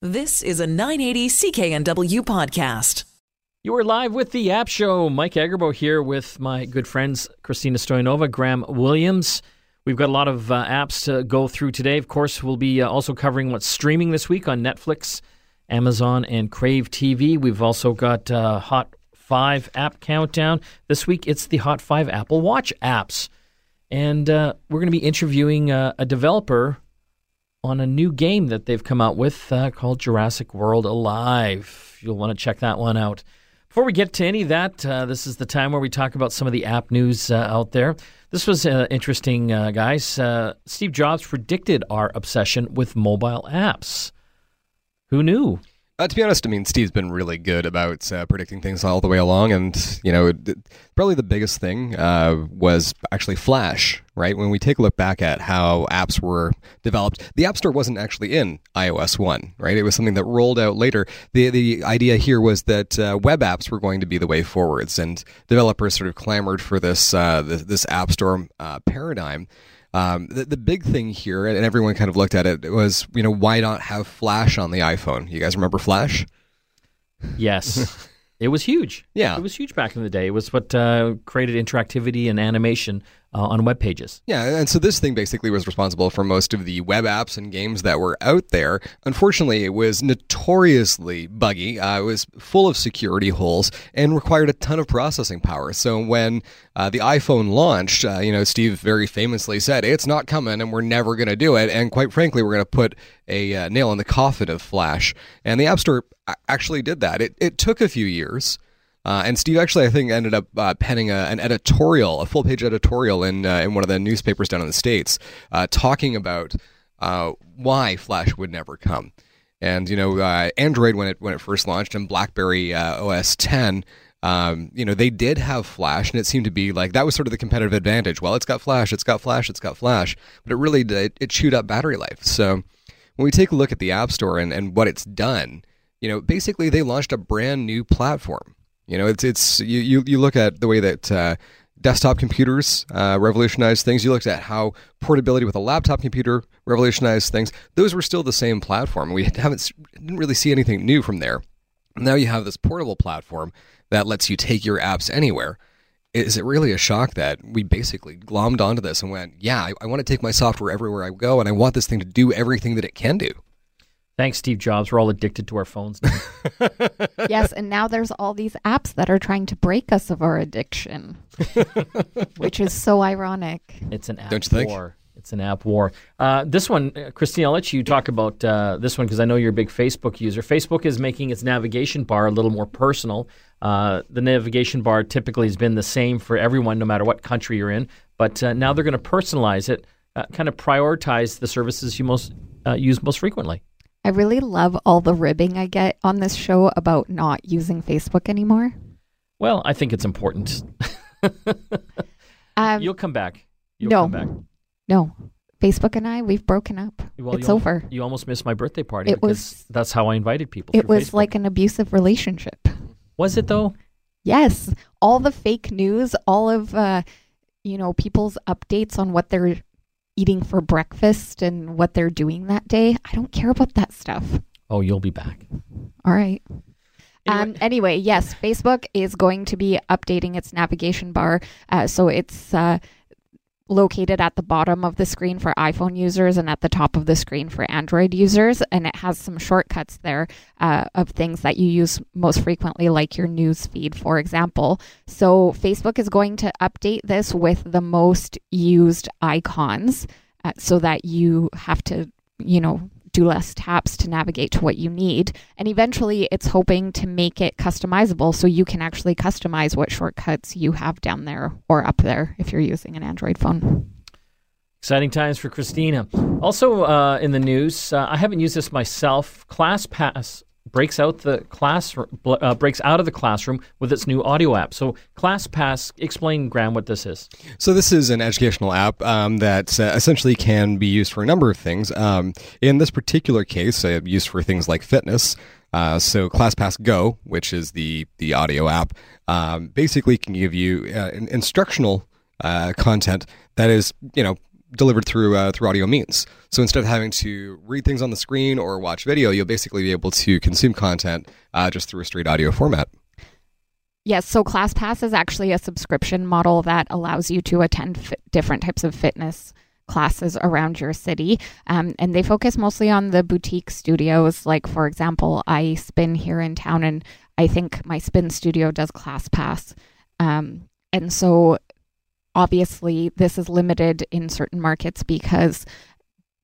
This is a 980 CKNW podcast. You are live with the App Show. Mike Agarbo here with my good friends Christina Stoyanova, Graham Williams. We've got a lot of apps to go through today. Of course, we'll be also covering what's streaming this week on Netflix, Amazon, and Crave TV. We've also got Hot 5 app countdown. This week, it's the Hot 5 Apple Watch apps. And we're going to be interviewing a developer on a new game that they've come out with called Jurassic World Alive. You'll want to check that one out. Before we get to any of that, this is the time where we talk about some of the app news out there. This was interesting, guys. Steve Jobs predicted our obsession with mobile apps. Who knew? To be honest, I mean, Steve's been really good about predicting things all the way along. And, you know, probably the biggest thing was actually Flash, right? When we take a look back at how apps were developed, the App Store wasn't actually in iOS 1, right? It was something that rolled out later. The idea here was that web apps were going to be the way forwards. And developers sort of clamored for this App Store paradigm. The big thing here, and everyone kind of looked at it, was, you know, why not have Flash on the iPhone? You guys remember Flash? Yes. It was huge. Yeah. It was huge back in the day. It was what created interactivity and animation on web pages. Yeah, and so this thing basically was responsible for most of the web apps and games that were out there. Unfortunately, it was notoriously buggy. It was full of security holes and required a ton of processing power. So when the iPhone launched, you know, Steve very famously said, it's not coming and we're never going to do it. And quite frankly, we're going to put a nail in the coffin of Flash. And the App Store actually did that. It took a few years. And Steve actually, I think, ended up penning an editorial, a full-page editorial in one of the newspapers down in the States, talking about why Flash would never come. And, you know, Android, when it first launched, and BlackBerry OS X, you know, they did have Flash, and it seemed to be like that was sort of the competitive advantage. Well, it's got Flash, it's got Flash, it's got Flash. But it really did, it chewed up battery life. So when we take a look at the App Store and what it's done, you know, basically they launched a brand new platform. You know, it's you look at the way that desktop computers revolutionized things. You looked at how portability with a laptop computer revolutionized things. Those were still the same platform. We didn't really see anything new from there. Now you have this portable platform that lets you take your apps anywhere. Is it really a shock that we basically glommed onto this and went, yeah, I want to take my software everywhere I go, and I want this thing to do everything that it can do? Thanks, Steve Jobs. We're all addicted to our phones now. Yes, and now there's all these apps that are trying to break us of our addiction, which is so ironic. It's an app war. It's an app war. This one, Christine, I'll let you talk about this one because I know you're a big Facebook user. Facebook is making its navigation bar a little more personal. The navigation bar typically has been the same for everyone, no matter what country you're in. But now they're going to personalize it, kind of prioritize the services you use most frequently. I really love all the ribbing I get on this show about not using Facebook anymore. Well, I think it's important. You'll come back. No. Facebook and I, we've broken up. Well, it's over. You almost missed my birthday party because that's how I invited people. It was Facebook. Like an abusive relationship. Was it, though? Yes. All the fake news, all of, you know, people's updates on what they're eating for breakfast and what they're doing that day. I don't care about that stuff. Oh, you'll be back. All right. Anyway, yes, Facebook is going to be updating its navigation bar. So it's located at the bottom of the screen for iPhone users and at the top of the screen for Android users. And it has some shortcuts there of things that you use most frequently, like your news feed, for example. So Facebook is going to update this with the most used icons so that you have to, you know, do less taps to navigate to what you need. And eventually it's hoping to make it customizable so you can actually customize what shortcuts you have down there or up there if you're using an Android phone. Exciting times for Christina. Also in the news, I haven't used this myself. ClassPass breaks out of the classroom with its new audio app. So ClassPass, explain, Graham, what this is. So this is an educational app that essentially can be used for a number of things. In this particular case, used for things like fitness. So ClassPass Go, which is the audio app, basically can give you instructional content that is, you know, delivered through through audio means. So instead of having to read things on the screen or watch video, you'll basically be able to consume content just through a straight audio format. Yes, so ClassPass is actually a subscription model that allows you to attend different types of fitness classes around your city. And they focus mostly on the boutique studios. Like, for example, I spin here in town, and I think my spin studio does ClassPass. And so obviously this is limited in certain markets because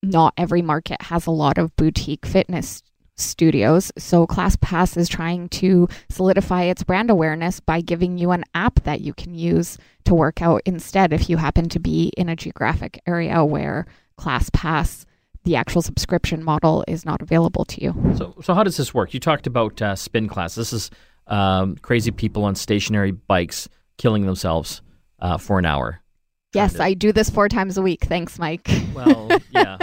not every market has a lot of boutique fitness studios. So ClassPass is trying to solidify its brand awareness by giving you an app that you can use to work out instead if you happen to be in a geographic area where ClassPass, the actual subscription model, is not available to you. So how does this work? You talked about spin class. This is crazy people on stationary bikes killing themselves for an hour. Yes, I do this 4 times a week. Thanks, Mike. Well, yeah,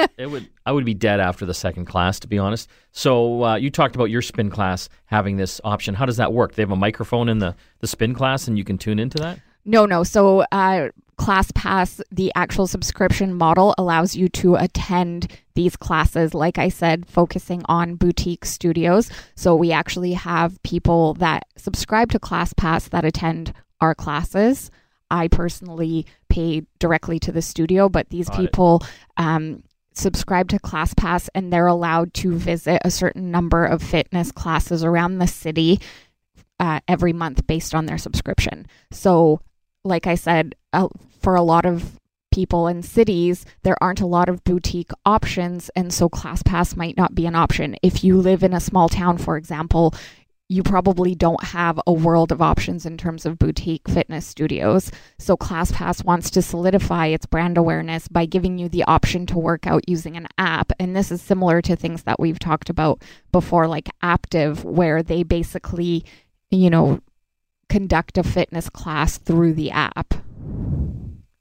I would be dead after the second class, to be honest. So you talked about your spin class having this option. How does that work? They have a microphone in the spin class and you can tune into that? No. So ClassPass, the actual subscription model, allows you to attend these classes, like I said, focusing on boutique studios. So we actually have people that subscribe to ClassPass that attend our classes. I personally pay directly to the studio, but these people subscribe to ClassPass and they're allowed to visit a certain number of fitness classes around the city every month based on their subscription. So, like I said, for a lot of people in cities, there aren't a lot of boutique options, and so ClassPass might not be an option. If you live in a small town, for example, you probably don't have a world of options in terms of boutique fitness studios. So ClassPass wants to solidify its brand awareness by giving you the option to work out using an app. And this is similar to things that we've talked about before, like Aptiv, where they basically, conduct a fitness class through the app.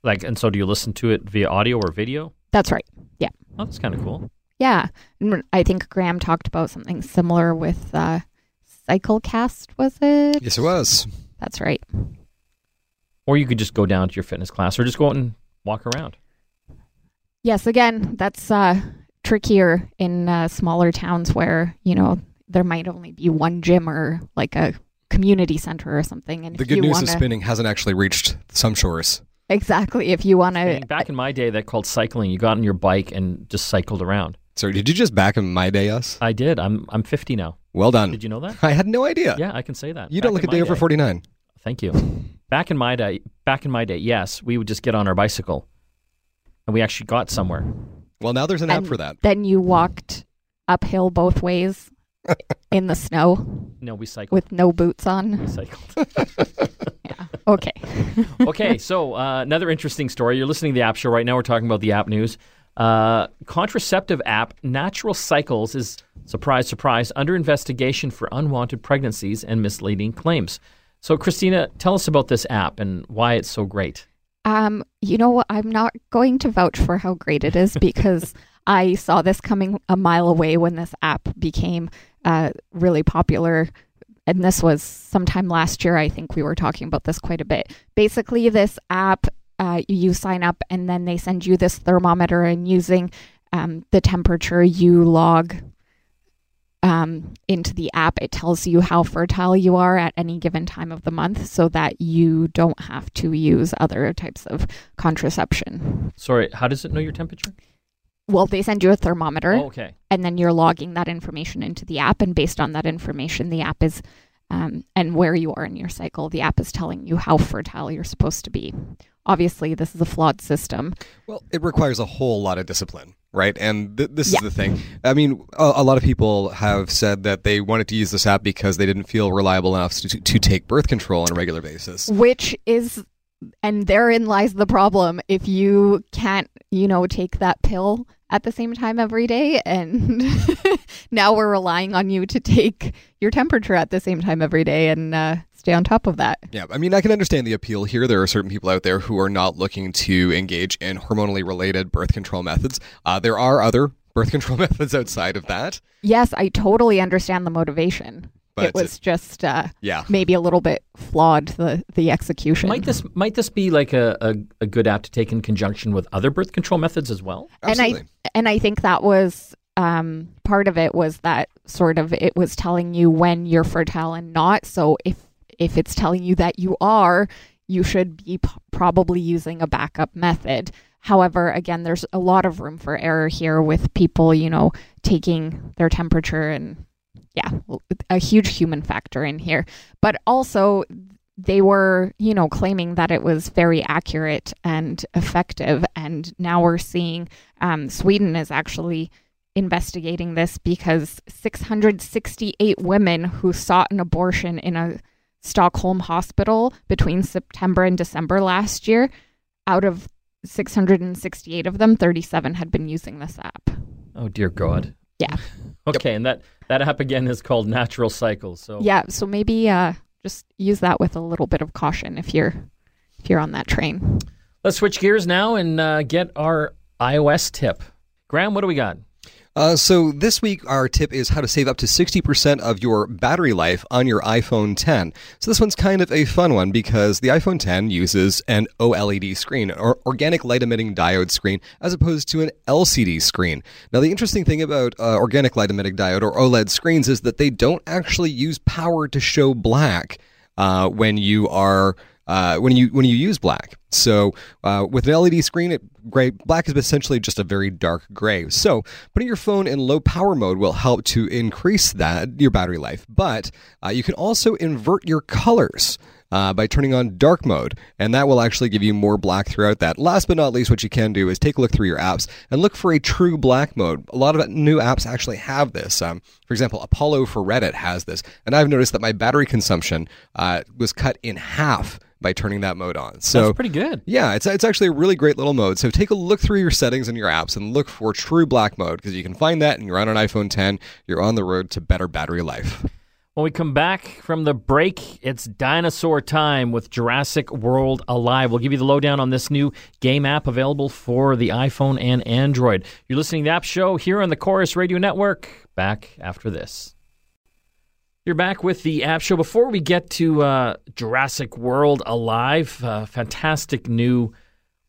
And so do you listen to it via audio or video? That's right. Yeah. Oh, that's kind of cool. Yeah. I think Graham talked about something similar with... CycleCast, was it? Yes, it was. That's right. Or you could just go down to your fitness class or just go out and walk around. Yes, again, that's trickier in smaller towns where, there might only be one gym or like a community center or something. And the good news of spinning hasn't actually reached some shores. Exactly. If you want to... Back in my day, that called cycling. You got on your bike and just cycled around. Sorry, did you just back in my day us? I did. I'm 50 now. Well done. Did you know that? I had no idea. Yeah, I can say that. You don't look a day over 49. Thank you. Back in my day, yes, we would just get on our bicycle, and we actually got somewhere. Well, now there's an app for that. Then you walked uphill both ways in the snow. No, we cycled with no boots on. We cycled. Yeah. Okay. Okay. So another interesting story. You're listening to the App Show right now. We're talking about the app news. Contraceptive app Natural Cycles is, surprise, surprise, under investigation for unwanted pregnancies and misleading claims. So, Christina, tell us about this app and why it's so great. I'm not going to vouch for how great it is because I saw this coming a mile away when this app became really popular. And this was sometime last year. I think we were talking about this quite a bit. Basically, this app... you sign up and then they send you this thermometer, and using the temperature you log into the app, it tells you how fertile you are at any given time of the month so that you don't have to use other types of contraception. Sorry, how does it know your temperature? Well, they send you a thermometer. Oh, okay. And then you're logging that information into the app, and based on that information, the app is, and where you are in your cycle, the app is telling you how fertile you're supposed to be. Obviously, this is a flawed system. Well, it requires a whole lot of discipline, right? And this is the thing. I mean, a lot of people have said that they wanted to use this app because they didn't feel reliable enough to take birth control on a regular basis. Which is, and therein lies the problem. If you can't, take that pill at the same time every day, and now we're relying on you to take your temperature at the same time every day, and... stay on top of that. Yeah, I mean, I can understand the appeal here. There are certain people out there who are not looking to engage in hormonally related birth control methods. There are other birth control methods outside of that. Yes, I totally understand the motivation. But it was just maybe a little bit flawed, the execution. Might this be like a good app to take in conjunction with other birth control methods as well? Absolutely. And I think that was part of it, was that sort of it was telling you when you're fertile and not. So if it's telling you that you are, you should be probably using a backup method. However, again, there's a lot of room for error here with people, taking their temperature and a huge human factor in here. But also they were, claiming that it was very accurate and effective. And now we're seeing Sweden is actually investigating this because 668 women who sought an abortion in a Stockholm hospital between September and December last year, out of 668 of them, 37 had been using this app. Oh, dear God. Yeah. Okay, yep. And that app again is called Natural Cycles. So yeah, so maybe just use that with a little bit of caution if you're on that train. Let's switch gears now and get our iOS tip. Graham, what do we got? So this week, our tip is how to save up to 60% of your battery life on your iPhone X. So this one's kind of a fun one because the iPhone X uses an OLED screen, or organic light-emitting diode screen, as opposed to an LCD screen. Now, the interesting thing about organic light-emitting diode, or OLED screens, is that they don't actually use power to show black when you use black. So with an LED screen, black is essentially just a very dark gray. So putting your phone in low power mode will help to increase your battery life. But you can also invert your colors by turning on dark mode, and that will actually give you more black throughout that. Last but not least, what you can do is take a look through your apps and look for a true black mode. A lot of new apps actually have this. For example, Apollo for Reddit has this, and I've noticed that my battery consumption was cut in half by turning that mode on. So that's pretty good. Yeah, it's actually a really great little mode. So take a look through your settings and your apps and look for true black mode, because you can find that and you're on an iPhone X, you're on the road to better battery life. When we come back from the break, it's dinosaur time with Jurassic World Alive. We'll give you the lowdown on this new game app available for the iPhone and Android. You're listening to the App Show here on the Chorus Radio Network. Back after this. You're back with the App Show. Before we get to Jurassic World Alive, fantastic new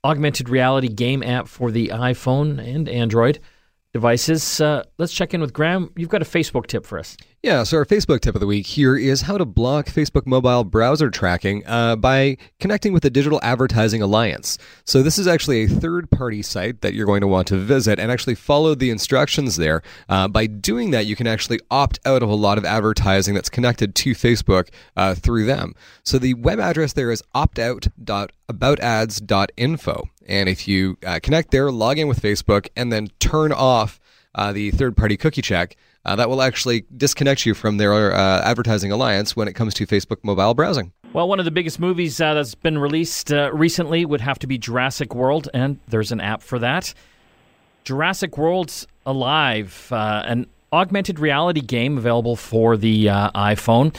augmented reality game app for the iPhone and Android devices, let's check in with Graham. You've got a Facebook tip for us. Yeah, so our Facebook tip of the week here is how to block Facebook mobile browser tracking by connecting with the Digital Advertising Alliance. So this is actually a third-party site that you're going to want to visit and actually follow the instructions there. By doing that, you can actually opt out of a lot of advertising that's connected to Facebook through them. So the web address there is optout.aboutads.info. And if you connect there, log in with Facebook, and then turn off the third-party cookie check, that will actually disconnect you from their advertising alliance when it comes to Facebook mobile browsing. Well, one of the biggest movies that's been released recently would have to be Jurassic World, and there's an app for that. Jurassic World Alive, an augmented reality game available for the iPhone.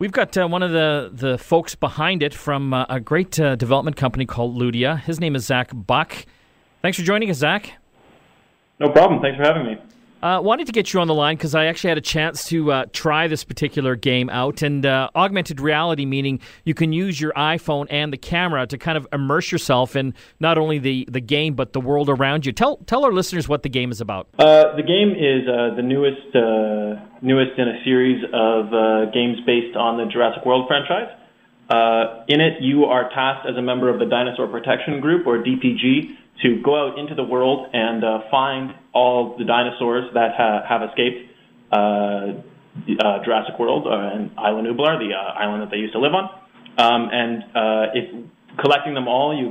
We've got one of the folks behind it from a great development company called Ludia. His name is Zach Buck. Thanks for joining us, Zach. No problem. Thanks for having me. Wanted to get you on the line because I actually had a chance to try this particular game out, and augmented reality, meaning you can use your iPhone and the camera to kind of immerse yourself in not only the game but the world around you. Tell our listeners what the game is about. The game is the newest in a series of games based on the Jurassic World franchise. In it, you are tasked as a member of the Dinosaur Protection Group, or DPG, to go out into the world and find all the dinosaurs that have escaped Jurassic World and Isla Nublar, the island that they used to live on. If collecting them all, you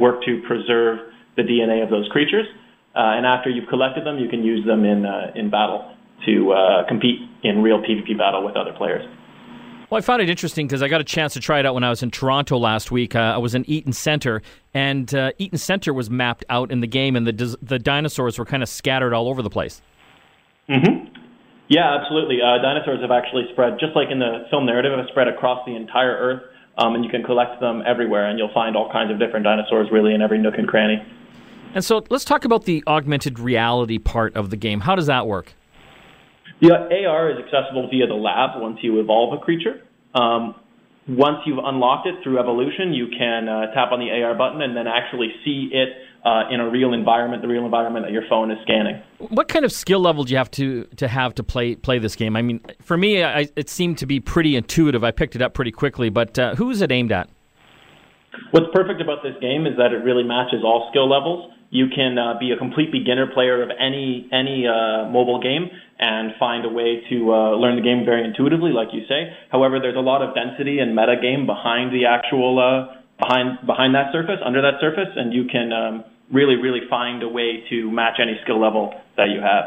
work to preserve the DNA of those creatures. And after you've collected them, you can use them in battle to compete in real PvP battle with other players. Well, I found it interesting because I got a chance to try it out when I was in Toronto last week. I was in Eaton Centre, and Eaton Centre was mapped out in the game, and the dinosaurs were kind of scattered all over the place. Mm-hmm. Yeah, absolutely. Dinosaurs have actually spread, just like in the film narrative, have spread across the entire Earth, and you can collect them everywhere, and you'll find all kinds of different dinosaurs really in every nook and cranny. And so let's talk about the augmented reality part of the game. How does that work? Yeah, AR is accessible via the lab once you evolve a creature. Once you've unlocked it through evolution, you can tap on the AR button and then actually see it in a real environment, the real environment that your phone is scanning. What kind of skill level do you have to have to play this game? I mean, for me, it seemed to be pretty intuitive. I picked it up pretty quickly, but who is it aimed at? What's perfect about this game is that it really matches all skill levels. You can be a complete beginner player of any mobile game and find a way to learn the game very intuitively, like you say. However, there's a lot of density and meta game behind the actual behind that surface, under that surface, and you can really find a way to match any skill level that you have.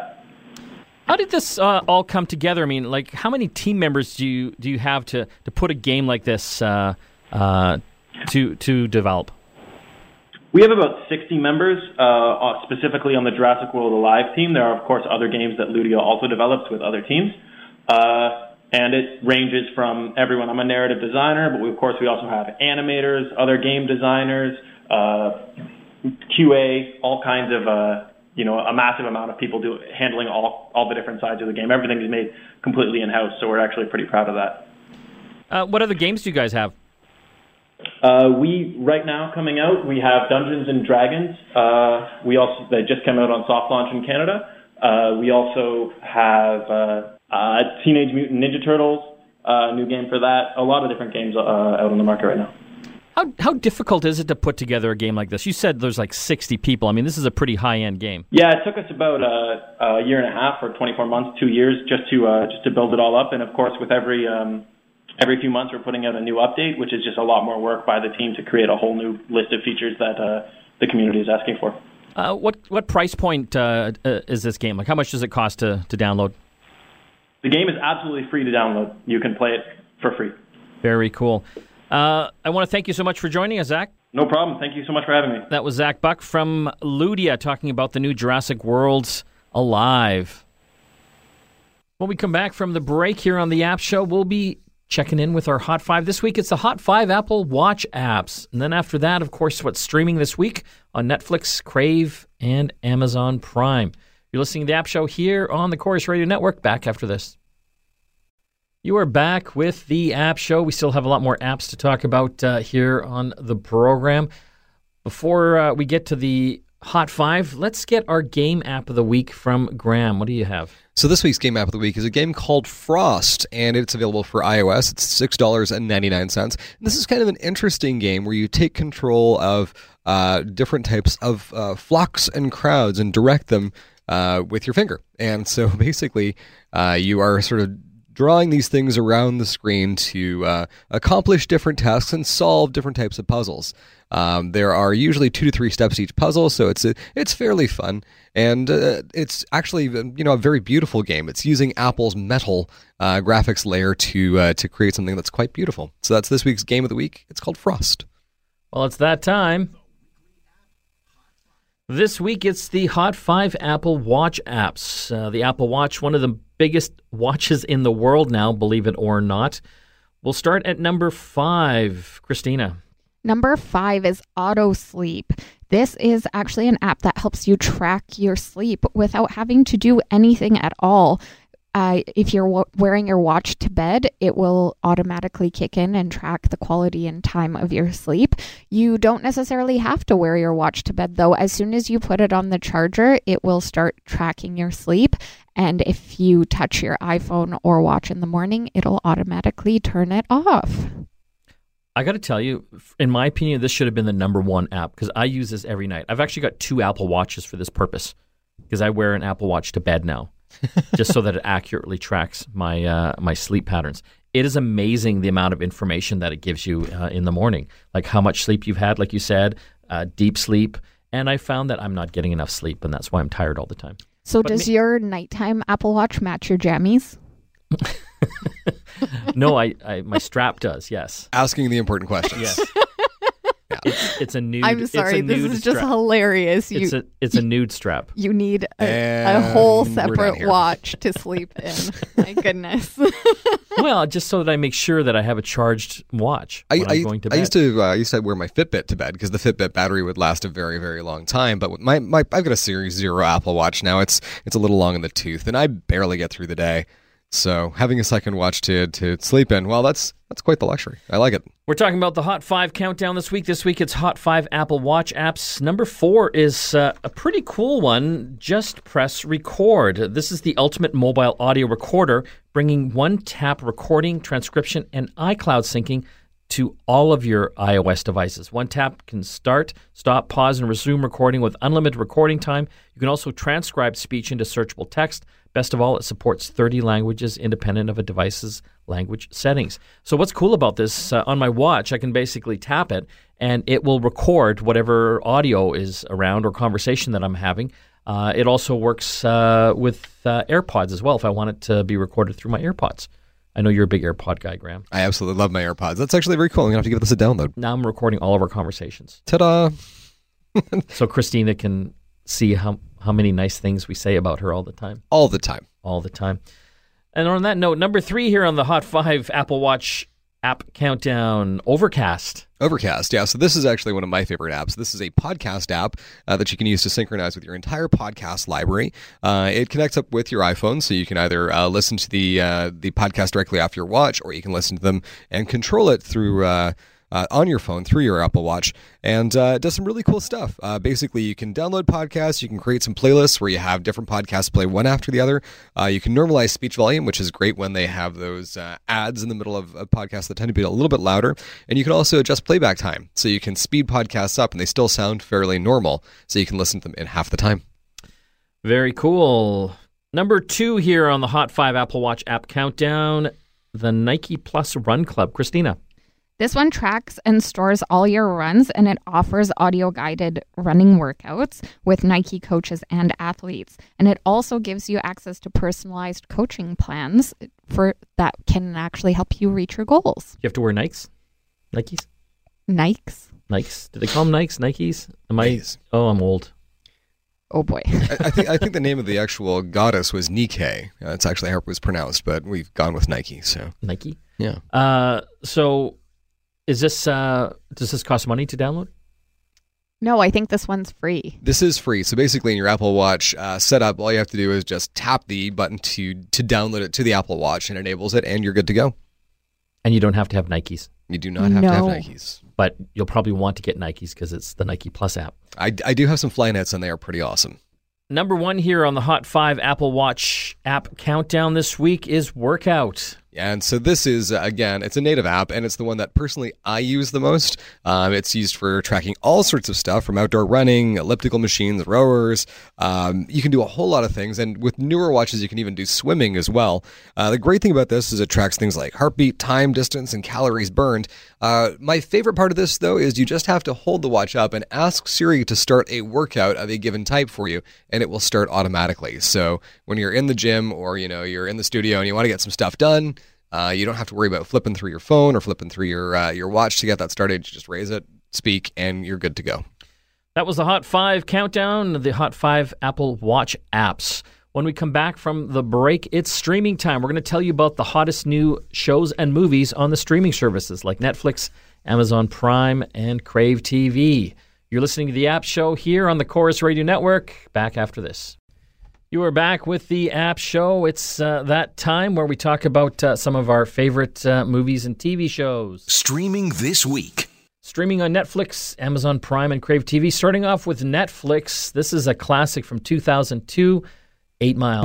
How did this all come together? I mean, like, how many team members do you have to put a game like this to develop? We have about 60 members, specifically on the Jurassic World Alive team. There are, of course, other games that Ludia also develops with other teams. And it ranges from everyone. I'm a narrative designer, but we also have animators, other game designers, QA, all kinds of, a massive amount of people handling all the different sides of the game. Everything is made completely in-house, so we're actually pretty proud of that. What other games do you guys have? Right now coming out, we have Dungeons and Dragons. They just came out on soft launch in Canada. We also have Teenage Mutant Ninja Turtles, new game for that. A lot of different games out on the market right now. How difficult is it to put together a game like this? You said there's like 60 people. I mean, this is a pretty high-end game. Yeah, it took us about a year and a half or 24 months, 2 years, just to build it all up. And, of course, with every few months, we're putting out a new update, which is just a lot more work by the team to create a whole new list of features that the community is asking for. What price point is this game? Like, how much does it cost to download? The game is absolutely free to download. You can play it for free. Very cool. I want to thank you so much for joining us, Zach. No problem. Thank you so much for having me. That was Zach Buck from Ludia talking about the new Jurassic World Alive. When we come back from the break here on the App Show, we'll be checking in with our Hot 5. This week, it's the Hot 5 Apple Watch apps. And then after that, of course, what's streaming this week on Netflix, Crave, and Amazon Prime. You're listening to the App Show here on the Chorus Radio Network. Back after this. You are back with the App Show. We still have a lot more apps to talk about here on the program. Before we get to the Hot 5, let's get our game app of the week from Graham. What do you have? So this week's game app of the week is a game called Frost, and it's available for iOS. It's $6.99. And this is kind of an interesting game where you take control of different types of flocks and crowds and direct them with your finger. And so basically you are sort of drawing these things around the screen to accomplish different tasks and solve different types of puzzles. There are usually 2 to 3 steps each puzzle, so it's fairly fun, and it's actually a very beautiful game. It's using Apple's Metal graphics layer to create something that's quite beautiful. So that's this week's game of the week. It's called Frost. Well, it's that time. This week, it's the Hot 5 Apple Watch apps. The Apple Watch, one of the biggest watches in the world now, believe it or not. We'll start at number 5. Christina. Number 5 is Auto Sleep. This is actually an app that helps you track your sleep without having to do anything at all. If you're wearing your watch to bed, it will automatically kick in and track the quality and time of your sleep. You don't necessarily have to wear your watch to bed, though. As soon as you put it on the charger, it will start tracking your sleep. And if you touch your iPhone or watch in the morning, it'll automatically turn it off. I got to tell you, in my opinion, this should have been the number 1 app because I use this every night. I've actually got 2 Apple Watches for this purpose because I wear an Apple Watch to bed now. Just so that it accurately tracks my my sleep patterns. It is amazing the amount of information that it gives you in the morning, like how much sleep you've had, like you said, deep sleep. And I found that I'm not getting enough sleep, and that's why I'm tired all the time. So does your nighttime Apple Watch match your jammies? No, my strap does, yes. Asking the important questions. Yes. Yeah. It's a nude. I'm sorry. It's a nude. This is just hilarious. It's a nude strap. You need a whole separate watch to sleep in. My goodness. Well, just so that I make sure that I have a charged watch when I'm going to bed. I used to wear my Fitbit to bed because the Fitbit battery would last a very, very long time. But with my I've got a Series 0 Apple Watch now. It's a little long in the tooth, and I barely get through the day. So having a second watch to sleep in, well, that's quite the luxury. I like it. We're talking about the Hot 5 countdown this week. This week, it's Hot 5 Apple Watch apps. Number 4 is a pretty cool one. Just press record. This is the ultimate mobile audio recorder, bringing one-tap recording, transcription, and iCloud syncing to all of your iOS devices. One tap can start, stop, pause, and resume recording with unlimited recording time. You can also transcribe speech into searchable text. Best of all, it supports 30 languages independent of a device's language settings. So what's cool about this, on my watch, I can basically tap it, and it will record whatever audio is around or conversation that I'm having. It also works with AirPods as well, if I want it to be recorded through my AirPods. I know you're a big AirPod guy, Graham. I absolutely love my AirPods. That's actually very cool. I'm going to have to give this a download. Now I'm recording all of our conversations. Ta-da! So Christina can see how many nice things we say about her all the time. All the time. All the time. And on that note, number 3 here on the Hot 5 Apple Watch app countdown, Overcast, yeah. So this is actually one of my favorite apps. This is a podcast app that you can use to synchronize with your entire podcast library. It connects up with your iPhone, so you can either listen to the podcast directly off your watch, or you can listen to them and control it through... on your phone through your Apple Watch, and it does some really cool stuff. Basically, you can download podcasts, you can create some playlists where you have different podcasts play one after the other. You can normalize speech volume, which is great when they have those ads in the middle of podcasts that tend to be a little bit louder. And you can also adjust playback time, so you can speed podcasts up and they still sound fairly normal, so you can listen to them in half the time. Very cool. Number 2 here on the Hot 5 Apple Watch app countdown, the Nike Plus Run Club. Christina. This one tracks and stores all your runs, and it offers audio-guided running workouts with Nike coaches and athletes. And it also gives you access to personalized coaching plans for that can actually help you reach your goals. You have to wear Nikes? Nikes? Nikes? Nikes. Do they call them Nikes? Nikes? Am I? Oh, I'm old. Oh, boy. I think the name of the actual goddess was Nike. That's actually how it was pronounced, but we've gone with Nike. So Nike? Yeah. So... Is this does this cost money to download? No, I think this one's free. This is free. So basically in your Apple Watch setup, all you have to do is just tap the button to download it to the Apple Watch, and it enables it, and you're good to go. And you don't have to have Nikes. You do not have to have Nikes. But you'll probably want to get Nikes because it's the Nike Plus app. I do have some Flyknits, and they are pretty awesome. Number 1 here on the Hot 5 Apple Watch app countdown this week is Workout. And so this is, again, it's a native app, and it's the one that personally I use the most. It's used for tracking all sorts of stuff, from outdoor running, elliptical machines, rowers. You can do a whole lot of things, and with newer watches, you can even do swimming as well. The great thing about this is it tracks things like heartbeat, time, distance, and calories burned. My favorite part of this, though, is you just have to hold the watch up and ask Siri to start a workout of a given type for you, and it will start automatically. So when you're in the gym or, you're in the studio and you want to get some stuff done... you don't have to worry about flipping through your phone or flipping through your watch to get that started. You just raise it, speak, and you're good to go. That was the Hot 5 Countdown, the Hot 5 Apple Watch apps. When we come back from the break, it's streaming time. We're going to tell you about the hottest new shows and movies on the streaming services like Netflix, Amazon Prime, and Crave TV. You're listening to The App Show here on the Chorus Radio Network. Back after this. You are back with the App Show. It's that time where we talk about some of our favorite movies and TV shows. Streaming this week. Streaming on Netflix, Amazon Prime, and Crave TV. Starting off with Netflix, this is a classic from 2002, 8 Mile.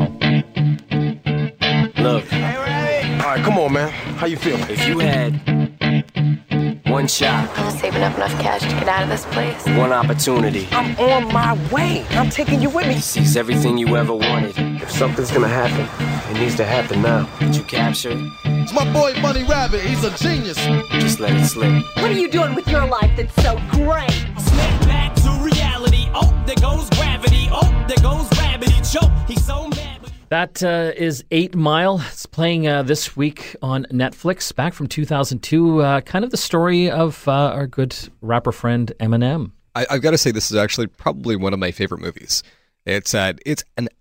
Look. Hey, Ray. All right, come on, man. How you feeling? If you had one shot. I was saving up enough cash to get out of this place. One opportunity. I'm on my way. I'm taking you with me. Seize everything you ever wanted. If something's gonna happen, it needs to happen now. Did you capture it? It's my boy Bunny Rabbit. He's a genius. Just let it slip. What are you doing with your life that's so great? Snap back to reality. Oh, there goes gravity. Oh, there goes gravity. Choke. He's so mad. That is 8 Mile. It's playing this week on Netflix, back from 2002. Kind of the story of our good rapper friend Eminem. I've got to say, this is actually probably one of my favorite movies. It's an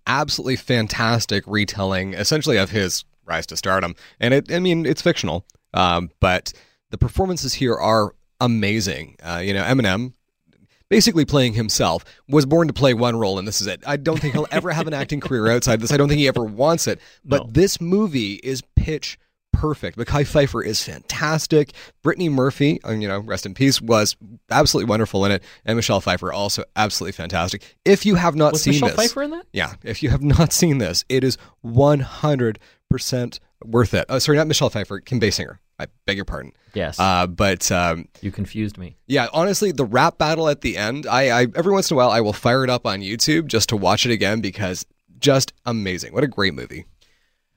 absolutely fantastic retelling, essentially, of his rise to stardom. And it's fictional, but the performances here are amazing. Eminem, basically playing himself, was born to play one role, and this is it. I don't think he'll ever have an acting career outside this. I don't think he ever wants it. But This movie is pitch perfect. Mekhi Phifer is fantastic. Brittany Murphy, rest in peace, was absolutely wonderful in it. And Michelle Pfeiffer, also absolutely fantastic. If you have not seen this... Was Michelle Pfeiffer in that? Yeah. If you have not seen this, it is 100% worth it. Oh, sorry, not Michelle Pfeiffer. Kim Basinger. I beg your pardon. Yes. But you confused me. Yeah, honestly, the rap battle at the end, I every once in a while I will fire it up on YouTube just to watch it again, because just amazing. What a great movie.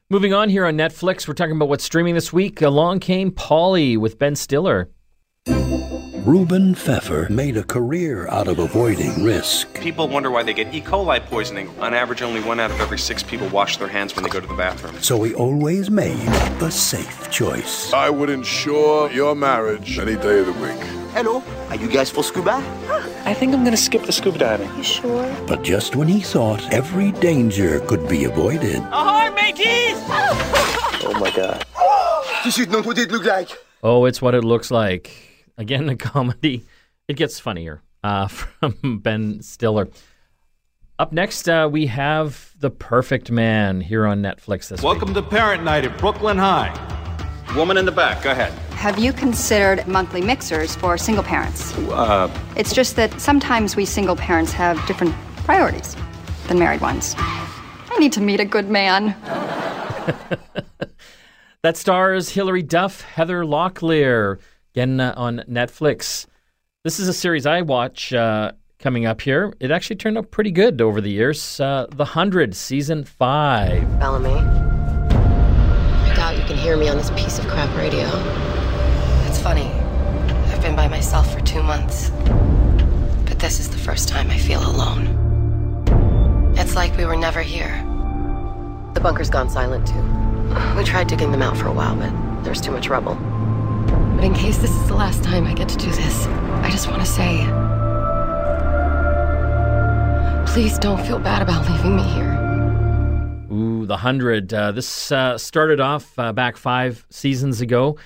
Moving on here on Netflix, we're talking about what's streaming this week. Along Came Polly with Ben Stiller. Reuben Pfeffer made a career out of avoiding risk. People wonder why they get E. coli poisoning. On average, only 1 out of every 6 people wash their hands when they go to the bathroom. So he always made the safe choice. I would ensure your marriage any day of the week. Hello, are you guys for scuba? I think I'm going to skip the scuba diving. You sure? But just when he thought every danger could be avoided. Ahoy, mateys! Oh my God. This is not what it looked like. Oh, it's what it looks like. Again, a comedy. It gets funnier from Ben Stiller. Up next, we have The Perfect Man here on Netflix this week. Welcome to Parent Night at Brooklyn High. Woman in the back, go ahead. Have you considered monthly mixers for single parents? It's just that sometimes we single parents have different priorities than married ones. I need to meet a good man. That stars Hilary Duff, Heather Locklear. Again, on Netflix. This is a series I watch coming up here. It actually turned out pretty good over the years. The 100, Season 5. Bellamy, I doubt you can hear me on this piece of crap radio. It's funny. I've been by myself for 2 months. But this is the first time I feel alone. It's like we were never here. The bunker's gone silent, too. We tried digging them out for a while, but there's too much rubble. But in case this is the last time I get to do this, I just want to say, please don't feel bad about leaving me here. Ooh, The 100. This started off back 5 seasons ago.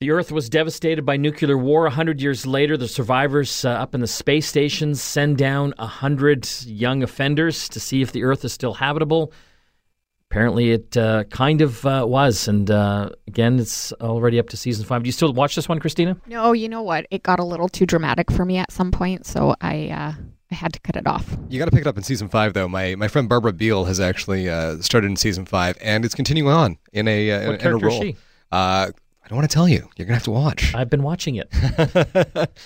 The Earth was devastated by nuclear war. 100 years later, the survivors up in the space stations send down 100 young offenders to see if the Earth is still habitable. Apparently it kind of was, and again, it's already up to season 5. Do you still watch this one, Christina? No, you know what? It got a little too dramatic for me at some point, so I had to cut it off. You got to pick it up in season 5, though. My friend Barbara Beal has actually started in season 5, and it's continuing on in a what character in a role. Is she? I don't want to tell you. You're gonna have to watch. I've been watching it,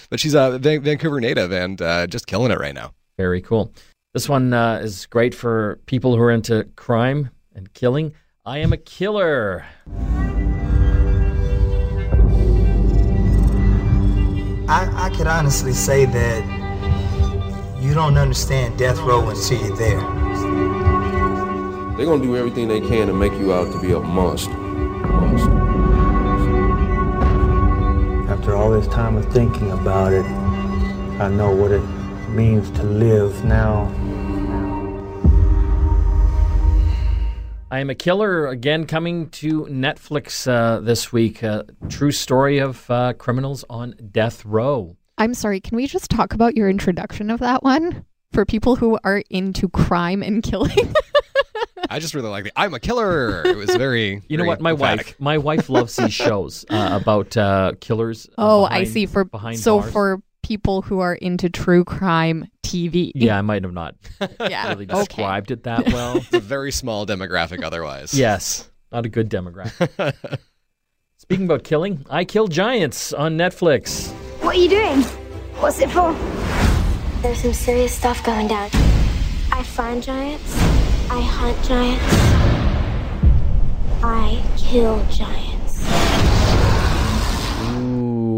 but she's a Vancouver native and just killing it right now. Very cool. This one is great for people who are into crime and killing. I Am a Killer. I could honestly say that you don't understand death row until you're there. They're going to do everything they can to make you out to be a monster. After all this time of thinking about it, I know what it means to live now. I Am a Killer, again, coming to Netflix this week. True story of criminals on death row. I'm sorry, can we just talk about your introduction of that one for people who are into crime and killing? I just really like the I'm a Killer. It was very You know what? My wife loves these shows about killers. Oh, behind, I see. For behind so bars. For people who are into true crime TV. Yeah, I might have not really described it that well. It's a very small demographic otherwise. Yes, not a good demographic. Speaking about killing, I Kill Giants on Netflix. What are you doing? What's it for? There's some serious stuff going down. I find giants. I hunt giants. I kill giants.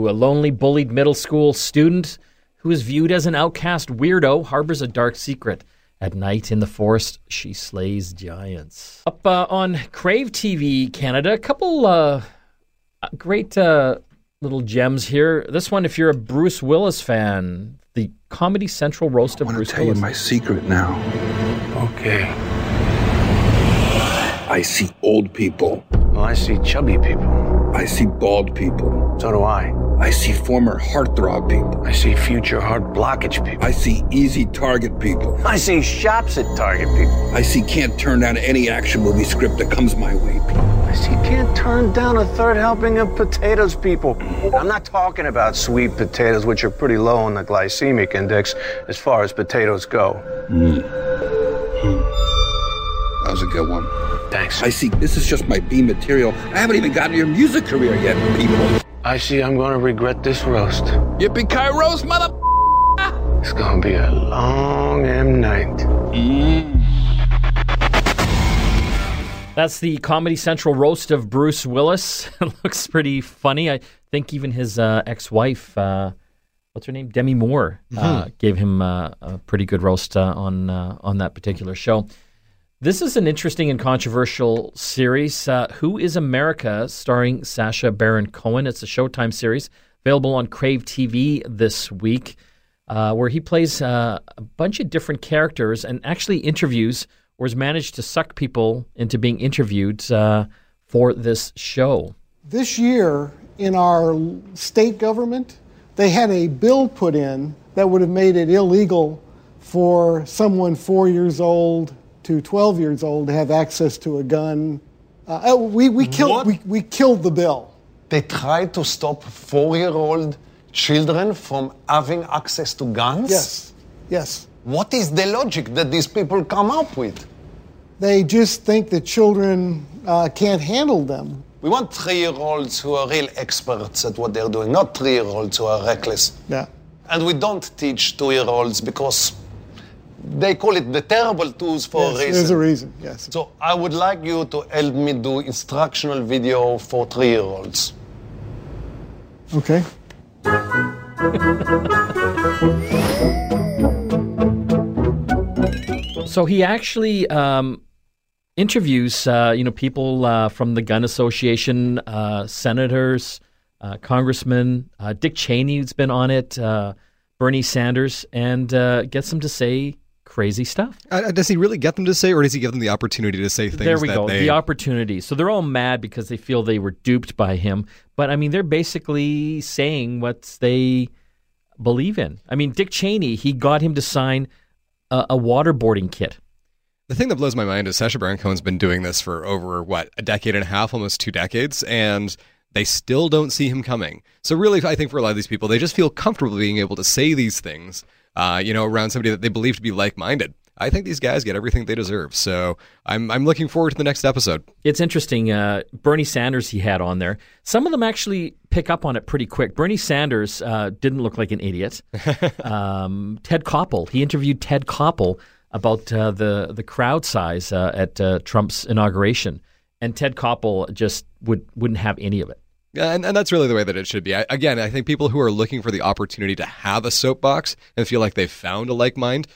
A lonely, bullied middle school student who is viewed as an outcast weirdo harbors a dark secret At night in the forest, she slays giants. Up on Crave TV Canada, a couple great little gems here. This one, if you're a Bruce Willis fan, the Comedy Central roast of Bruce Willis. I want to tell you my secret now. Okay. I see old people. Well, I see chubby people. I see bald people. So do I. I see former heartthrob people. I see future heart blockage people. I see easy target people. I see shops at Target people. I see can't turn down any action movie script that comes my way people. I see can't turn down a third helping of potatoes people. I'm not talking about sweet potatoes, which are pretty low on the glycemic index as far as potatoes go. That was a good one. Thanks. I see this is just my B material. I haven't even gotten your music career yet, people. I see I'm going to regret this roast. Yippee-ki-roast, mother... It's going to be a long M night. That's the Comedy Central roast of Bruce Willis. It looks pretty funny. I think even his ex-wife, what's her name? Demi Moore, gave him a pretty good roast on that particular show. This is an interesting and controversial series, Who is America, starring Sacha Baron Cohen. It's a Showtime series available on Crave TV this week, where he plays a bunch of different characters and actually interviews or has managed to suck people into being interviewed for this show. This year in our state government, they had a bill put in that would have made it illegal for someone 4 years old to 12 years old have access to a gun. We killed the bill. They tried to stop 4-year-old children from having access to guns? Yes. What is the logic that these people come up with? They just think that children can't handle them. We want 3-year-olds who are real experts at what they're doing, not 3-year-olds who are reckless. Yeah. And we don't teach 2-year-olds because they call it the terrible tools for a reason. There's a reason, yes. So I would like you to help me do instructional video for 3-year-olds. Okay. So he actually interviews, people from the Gun Association, senators, congressmen. Dick Cheney's been on it, Bernie Sanders, and gets them to say crazy stuff. Does he really get them to say, or does he give them the opportunity to say things? There we go, the opportunity. So they're all mad because they feel they were duped by him. But, I mean, they're basically saying what they believe in. I mean, Dick Cheney, he got him to sign a waterboarding kit. The thing that blows my mind is Sacha Baron Cohen's been doing this for over, a decade and a half, almost 2 decades, and they still don't see him coming. So really, I think for a lot of these people, they just feel comfortable being able to say these things around somebody that they believe to be like-minded. I think these guys get everything they deserve. So I'm looking forward to the next episode. It's interesting. Bernie Sanders he had on there. Some of them actually pick up on it pretty quick. Bernie Sanders didn't look like an idiot. Ted Koppel. He interviewed Ted Koppel about the crowd size at Trump's inauguration. And Ted Koppel just wouldn't have any of it. And that's really the way that it should be. I think people who are looking for the opportunity to have a soapbox and feel like they've found a like mind,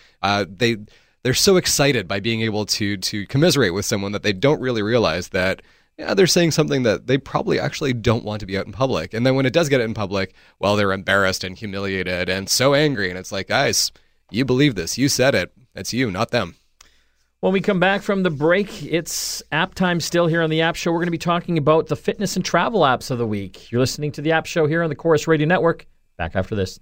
they're so excited by being able to commiserate with someone that they don't really realize that they're saying something that they probably actually don't want to be out in public. And then when it does get out in public, well, they're embarrassed and humiliated and so angry. And it's like, guys, you believe this. You said it. It's you, not them. When we come back from the break, it's app time still here on the App Show. We're going to be talking about the fitness and travel apps of the week. You're listening to the App Show here on the Chorus Radio Network. Back after this.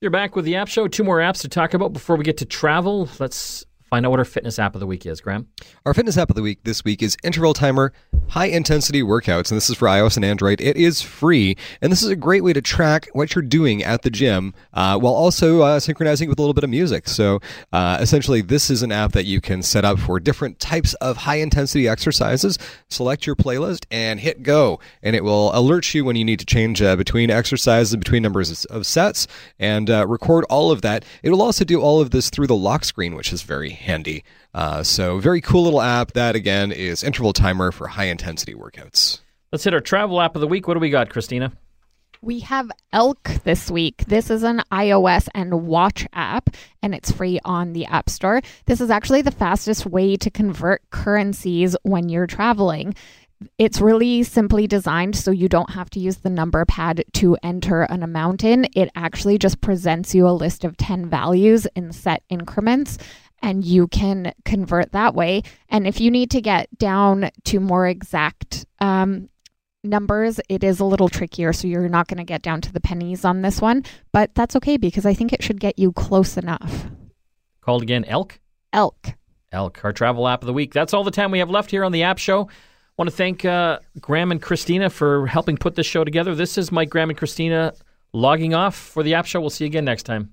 You're back with the App Show. 2 more apps to talk about before we get to travel. Let's find out what our fitness app of the week is, Graham. Our fitness app of the week this week is Interval Timer High Intensity Workouts, and this is for iOS and Android. It is free, and this is a great way to track what you're doing at the gym while also synchronizing with a little bit of music. So essentially, this is an app that you can set up for different types of high-intensity exercises, select your playlist, and hit go, and it will alert you when you need to change between exercises, between numbers of sets, and record all of that. It will also do all of this through the lock screen, which is very handy. So very cool little app. That, again, is Interval Timer for high-intensity workouts. Let's hit our travel app of the week. What do we got, Christina? We have Elk this week. This is an iOS and watch app, and it's free on the App Store. This is actually the fastest way to convert currencies when you're traveling. It's really simply designed so you don't have to use the number pad to enter an amount in. It actually just presents you a list of 10 values in set increments, and you can convert that way. And if you need to get down to more exact numbers, it is a little trickier, so you're not going to get down to the pennies on this one, but that's okay because I think it should get you close enough. Called again, Elk? Elk. Elk, our travel app of the week. That's all the time we have left here on the App Show. I want to thank Graham and Christina for helping put this show together. This is Mike, Graham, and Christina logging off for the App Show. We'll see you again next time.